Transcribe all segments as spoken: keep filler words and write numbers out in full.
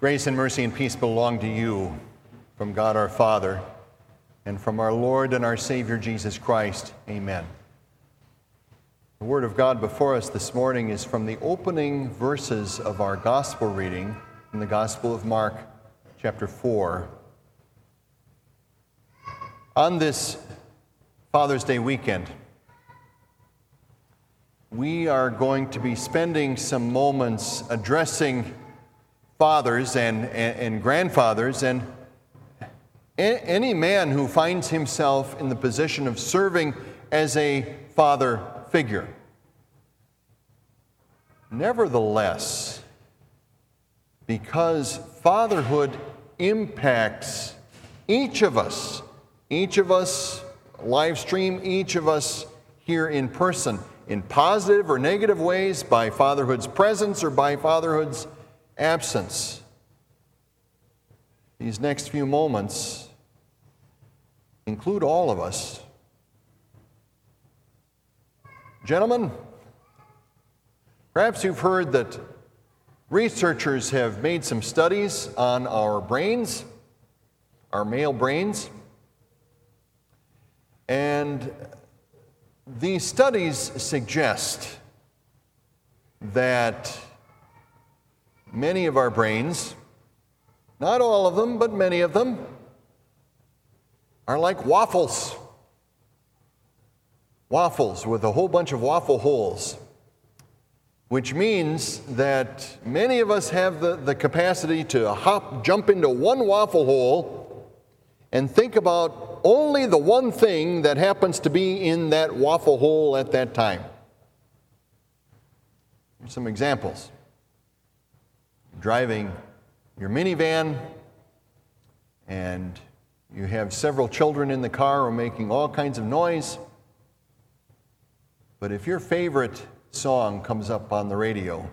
Grace and mercy and peace belong to you from God our Father and from our Lord and our Savior Jesus Christ. Amen. The Word of God before us this morning is from the opening verses of our Gospel reading in the Gospel of Mark, chapter four. On this Father's Day weekend, we are going to be spending some moments addressing fathers and, and, and grandfathers, and any man who finds himself in the position of serving as a father figure. Nevertheless, because fatherhood impacts each of us, each of us live stream, each of us here in person, in positive or negative ways, by fatherhood's presence or by fatherhood's absence. These next few moments include all of us. Gentlemen, perhaps you've heard that researchers have made some studies on our brains, our male brains, and these studies suggest that many of our brains, not all of them, but many of them, are like waffles. Waffles with a whole bunch of waffle holes, which means that many of us have the, the capacity to hop, jump into one waffle hole and think about only the one thing that happens to be in that waffle hole at that time. Here's some examples. Driving your minivan, and you have several children in the car who are making all kinds of noise. But if your favorite song comes up on the radio,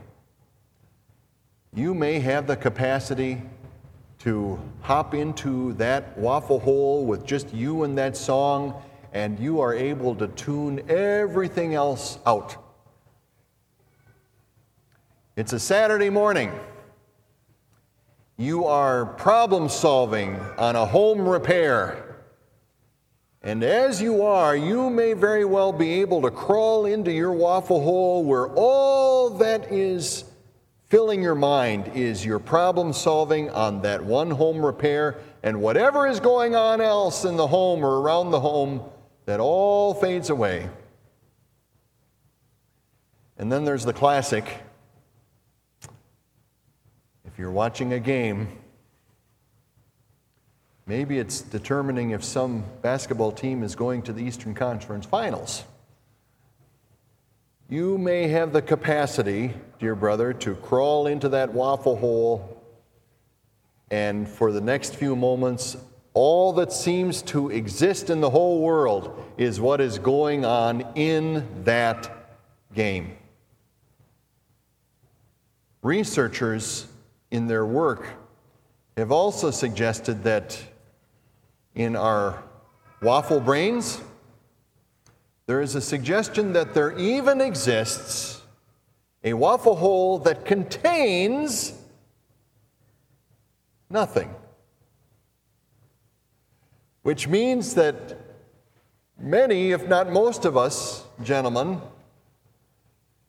you may have the capacity to hop into that waffle hole with just you and that song, and you are able to tune everything else out. It's a Saturday morning. You are problem solving on a home repair. And as you are, you may very well be able to crawl into your waffle hole where all that is filling your mind is your problem solving on that one home repair, and whatever is going on else in the home or around the home, that all fades away. And then there's the classic. If you're watching a game, maybe it's determining if some basketball team is going to the Eastern Conference Finals. You may have the capacity, dear brother, to crawl into that waffle hole, and for the next few moments, all that seems to exist in the whole world is what is going on in that game. Researchers in their work have also suggested that in our waffle brains, there is a suggestion that there even exists a waffle hole that contains nothing, which means that many, if not most of us, gentlemen,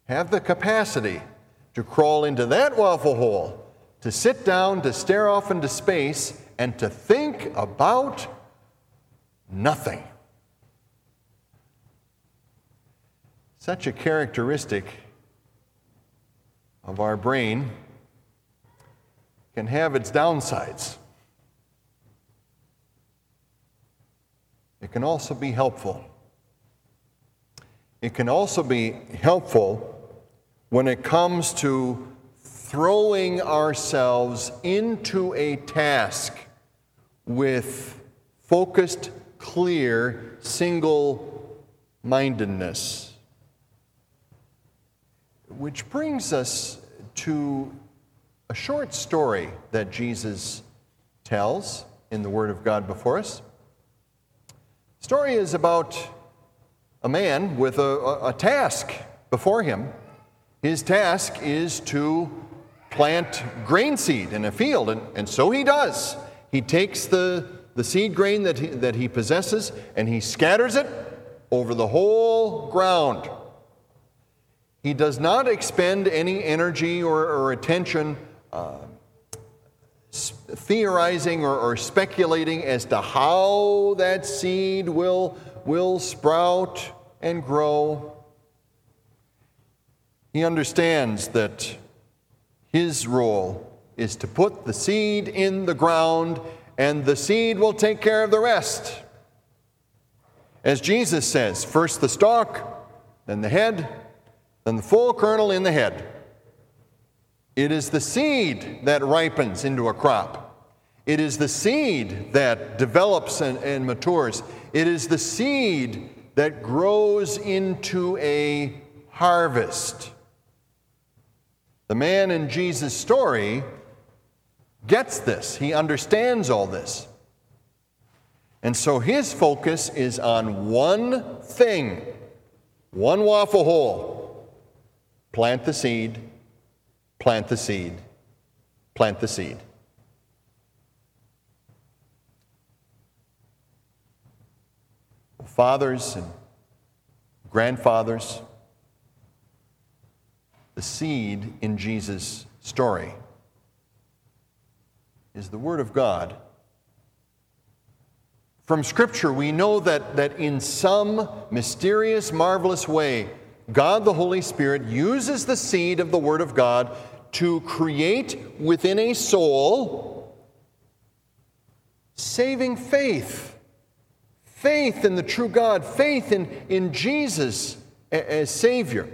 have the capacity to crawl into that waffle hole, to sit down, to stare off into space, and to think about nothing. Such a characteristic of our brain can have its downsides. It can also be helpful. It can also be helpful when it comes to throwing ourselves into a task with focused, clear, single-mindedness. Which brings us to a short story that Jesus tells in the Word of God before us. The story is about a man with a, a, a task before him. His task is to plant grain seed in a field, and, and so he does. He takes the, the seed grain that he, that he possesses and he scatters it over the whole ground. He does not expend any energy or, or attention uh, theorizing or, or speculating as to how that seed will, will sprout and grow. He understands that his role is to put the seed in the ground, and the seed will take care of the rest. As Jesus says, first the stalk, then the head, then the full kernel in the head. It is the seed that ripens into a crop. It is the seed that develops and, and matures. It is the seed that grows into a harvest. The man in Jesus' story gets this. He understands all this. And so his focus is on one thing, one waffle hole. Plant the seed, plant the seed, plant the seed. Fathers and grandfathers, the seed in Jesus' story is the Word of God. From Scripture, we know that, that in some mysterious, marvelous way, God the Holy Spirit uses the seed of the Word of God to create within a soul saving faith. Faith in the true God, faith in, in Jesus as Savior.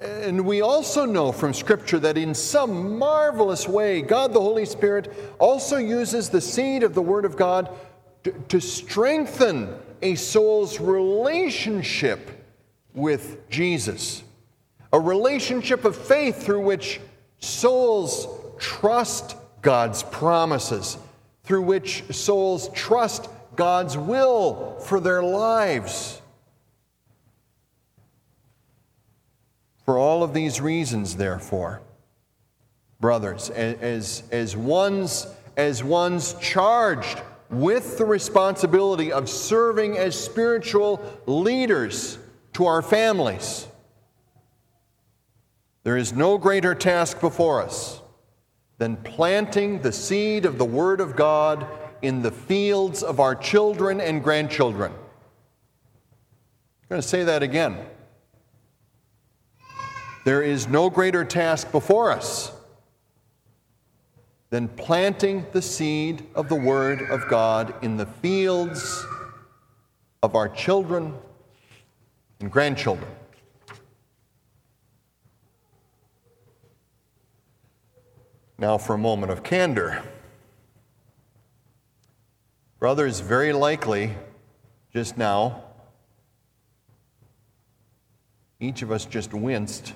And we also know from Scripture that in some marvelous way, God the Holy Spirit also uses the seed of the Word of God to, to strengthen a soul's relationship with Jesus. A relationship of faith through which souls trust God's promises, through which souls trust God's will for their lives. For all of these reasons, therefore, brothers, as, as, one's, as one's charged with the responsibility of serving as spiritual leaders to our families, there is no greater task before us than planting the seed of the Word of God in the fields of our children and grandchildren. I'm going to say that again. There is no greater task before us than planting the seed of the Word of God in the fields of our children and grandchildren. Now for a moment of candor. Brothers, very likely, just now, each of us just winced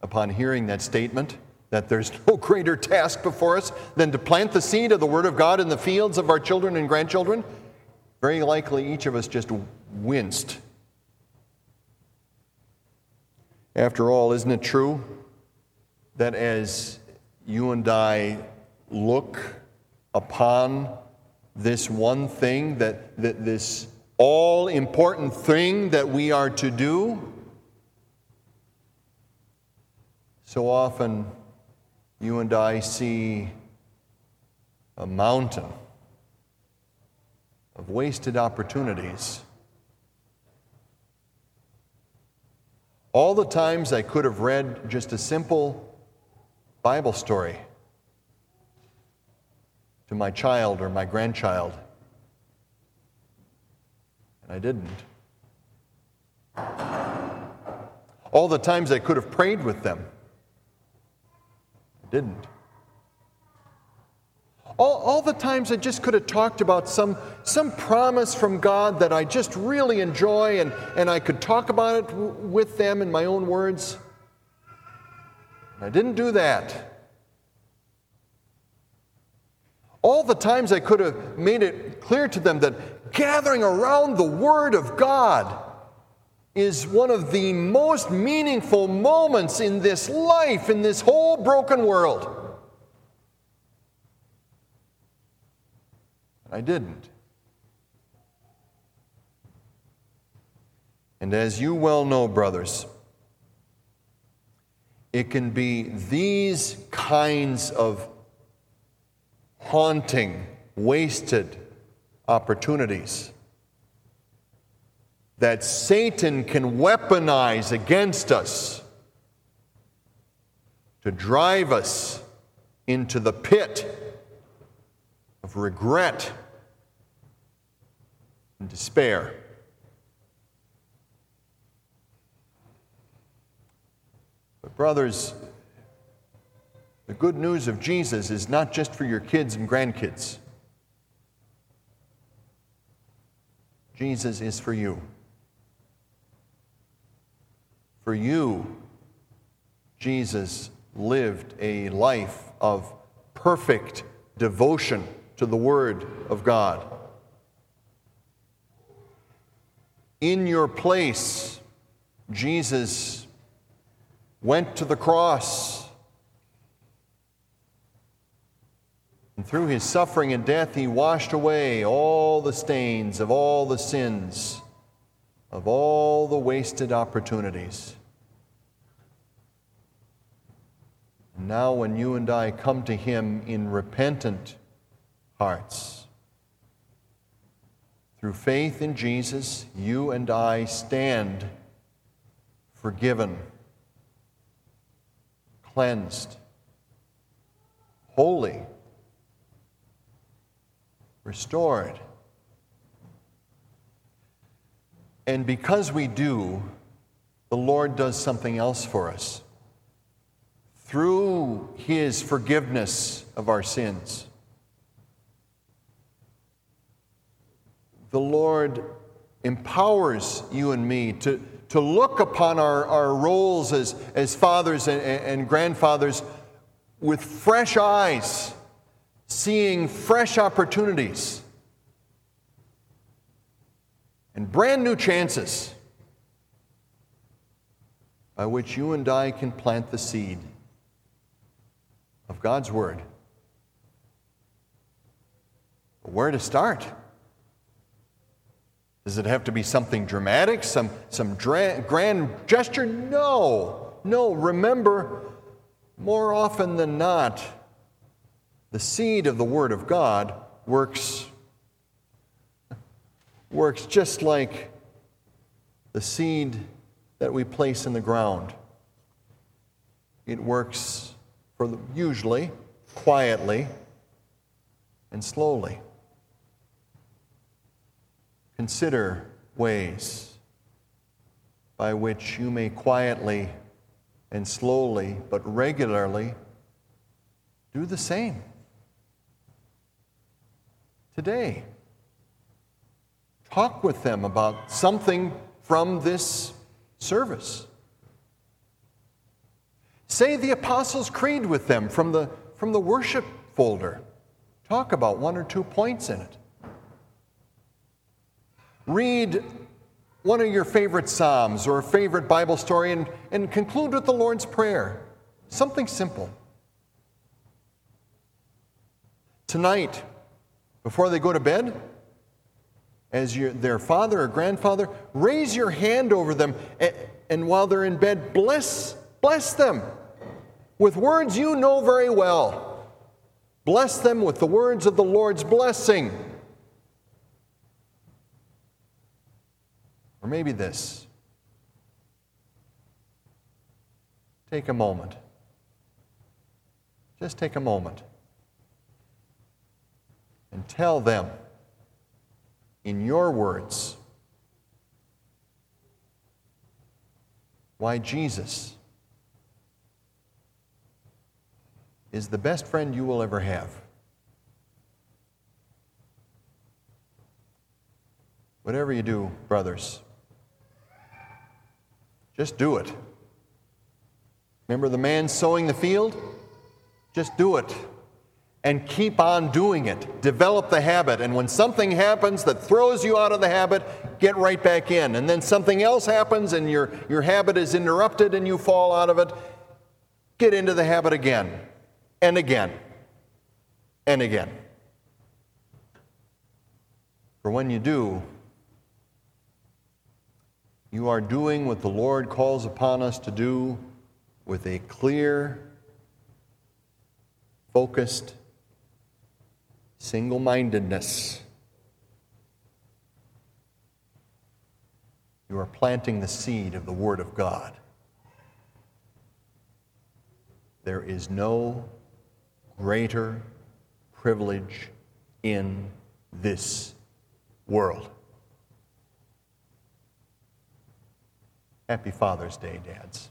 upon hearing that statement that there's no greater task before us than to plant the seed of the Word of God in the fields of our children and grandchildren. Very likely, each of us just winced. After all, isn't it true that as you and I look upon this one thing, that, that this all-important thing that we are to do, so often you and I see a mountain of wasted opportunities. All the times I could have read just a simple Bible story to my child or my grandchild, and I didn't. All the times I could have prayed with them, I didn't. All, all the times I just could have talked about some, some promise from God that I just really enjoy, and, and I could talk about it w- with them in my own words, and I didn't do that. All the times I could have made it clear to them that gathering around the Word of God is one of the most meaningful moments in this life, in this whole broken world. I didn't. And as you well know, brothers, it can be these kinds of haunting, wasted opportunities that Satan can weaponize against us to drive us into the pit of regret and despair. But brothers, the good news of Jesus is not just for your kids and grandkids. Jesus is for you. For you, Jesus lived a life of perfect devotion to the Word of God. In your place, Jesus went to the cross. And through his suffering and death, he washed away all the stains of all the sins of all the wasted opportunities. And now when you and I come to him in repentant hearts, through faith in Jesus, you and I stand forgiven, cleansed, holy, restored. And because we do, the Lord does something else for us. Through his forgiveness of our sins, the Lord empowers you and me to, to look upon our, our roles as, as fathers and, and grandfathers with fresh eyes, seeing fresh opportunities and brand new chances by which you and I can plant the seed of God's Word. But where to start? Does it have to be something dramatic, some, some dra- grand gesture? No, no. Remember, more often than not, the seed of the Word of God works, works just like the seed that we place in the ground. It works for the, usually quietly and slowly. Consider ways by which you may quietly and slowly but regularly do the same. Today, talk with them about something from this service. Say the Apostles' Creed with them from the, from the worship folder. Talk about one or two points in it. Read one of your favorite Psalms or a favorite Bible story and, and conclude with the Lord's Prayer. Something simple. Tonight, before they go to bed, as your, their father or grandfather, raise your hand over them, and, and while they're in bed, bless, bless them with words you know very well. Bless them with the words of the Lord's blessing. Or maybe this. Take a moment. Just take a moment and tell them in your words why Jesus is the best friend you will ever have. Whatever you do, brothers, just do it. Remember the man sowing the field? Just do it. and keep on doing it. Develop the habit. And when something happens that throws you out of the habit, get right back in. And then something else happens and your, your habit is interrupted and you fall out of it. Get into the habit again and again and again. For when you do, you are doing what the Lord calls upon us to do with a clear, focused, single-mindedness. You are planting the seed of the Word of God. There is no greater privilege in this world. Happy Father's Day, dads.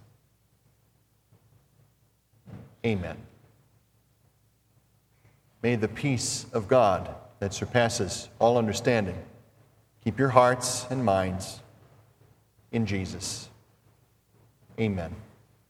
Amen. May the peace of God that surpasses all understanding keep your hearts and minds in Jesus. Amen.